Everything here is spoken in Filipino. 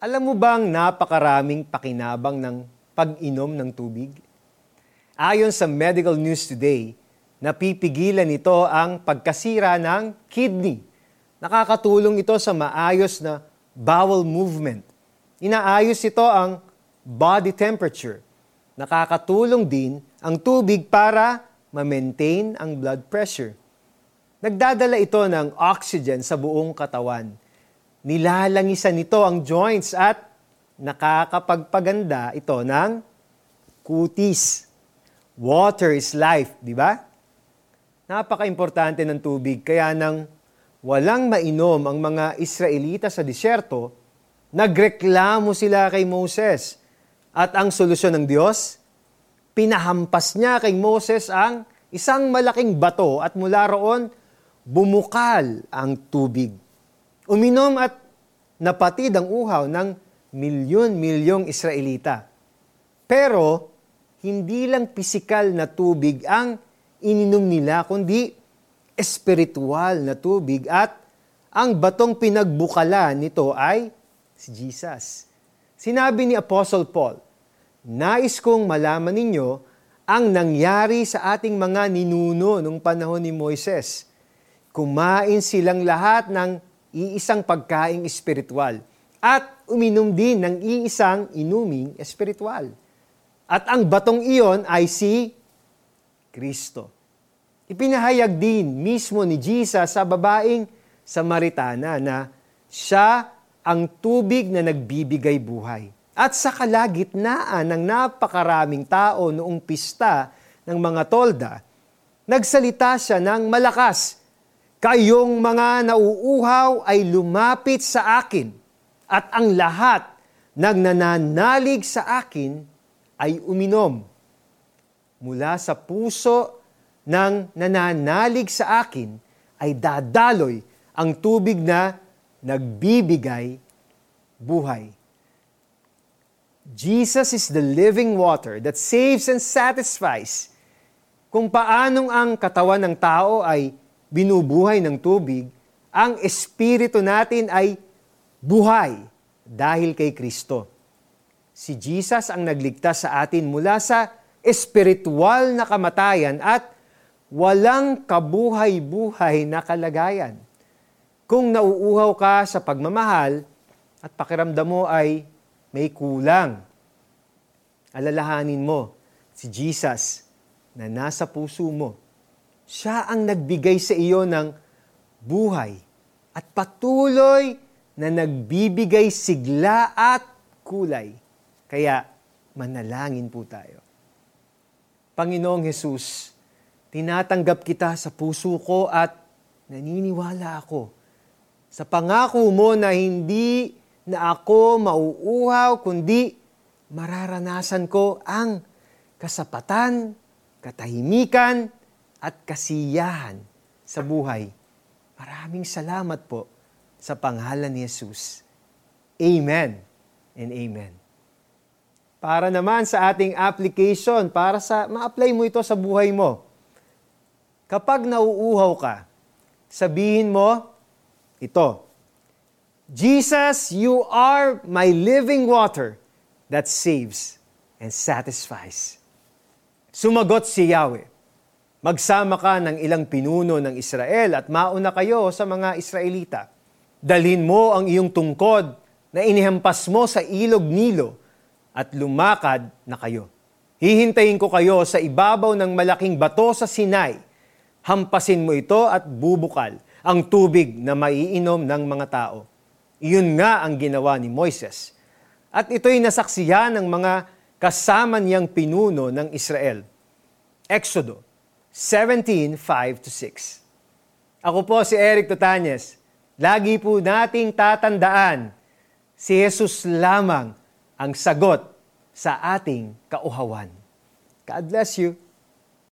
Alam mo bang napakaraming pakinabang ng pag-inom ng tubig? Ayon sa Medical News Today, napipigilan nito ang pagkasira ng kidney. Nakakatulong ito sa maayos na bowel movement. Inaayos ito ang body temperature. Nakakatulong din ang tubig para ma-maintain ang blood pressure. Nagdadala ito ng oxygen sa buong katawan. Nilalangisan nito ang joints at nakakapagpaganda ito ng kutis. Water is life, di ba? Napaka-importante ng tubig, kaya nang walang mainom ang mga Israelita sa disyerto, nagreklamo sila kay Moses. At ang solusyon ng Diyos, pinahampas niya kay Moses ang isang malaking bato at mula roon, bumukal ang tubig. Uminom at napatid ang uhaw ng milyon-milyong Israelita. Pero, hindi lang pisikal na tubig ang ininom nila, kundi espiritual na tubig at ang batong pinagbukalan nito ay si Jesus. Sinabi ni Apostle Paul, "Nais kong malaman ninyo ang nangyari sa ating mga ninuno nung panahon ni Moises. Kumain silang lahat ng iisang pagkaing espiritual at uminom din ng iisang inuming espiritual. At ang batong iyon ay si Kristo." Ipinahayag din mismo ni Jesus sa babaeng Samaritana na siya ang tubig na nagbibigay buhay. At sa kalagitnaan ng napakaraming tao noong pista ng mga tolda, nagsalita siya ng malakas, "Kayong mga nauuhaw ay lumapit sa akin, at ang lahat ng nananalig sa akin ay uminom. Mula sa puso ng nananalig sa akin ay dadaloy ang tubig na nagbibigay buhay." Jesus is the living water that saves and satisfies. Kung paanong ang katawan ng tao ay binubuhay ng tubig, ang espiritu natin ay buhay dahil kay Kristo. Si Jesus ang nagligtas sa atin mula sa espiritual na kamatayan at walang kabuhay-buhay na kalagayan. Kung nauuhaw ka sa pagmamahal at pakiramdam mo ay may kulang, alalahanin mo si Jesus na nasa puso mo. Siya ang nagbigay sa iyo ng buhay at patuloy na nagbibigay sigla at kulay. Kaya manalangin po tayo. Panginoong Hesus, tinatanggap kita sa puso ko at naniniwala ako sa pangako mo na hindi na ako mauuhaw kundi mararanasan ko ang kasapatan, katahimikan, at kasiyahan sa buhay. Maraming salamat po sa pangalan ni Jesus. Amen and amen. Para naman sa ating application, para sa ma-apply mo ito sa buhay mo. Kapag nauuhaw ka, sabihin mo ito, "Jesus, you are my living water that saves and satisfies." Sumagot si Yahweh. Magsama ka ng ilang pinuno ng Israel at mauna kayo sa mga Israelita. Dalhin mo ang iyong tungkod na inihampas mo sa ilog Nilo at lumakad na kayo. Hihintayin ko kayo sa ibabaw ng malaking bato sa Sinai. Hampasin mo ito at bubukal ang tubig na maiinom ng mga tao. Iyon nga ang ginawa ni Moises. At ito'y nasaksihan ng mga kasama niyang pinuno ng Israel. Exodo 17:5-6. Ako po si Eric Tutanes. Lagi po nating tatandaan, si Jesus lamang ang sagot sa ating kauhawan. God bless you.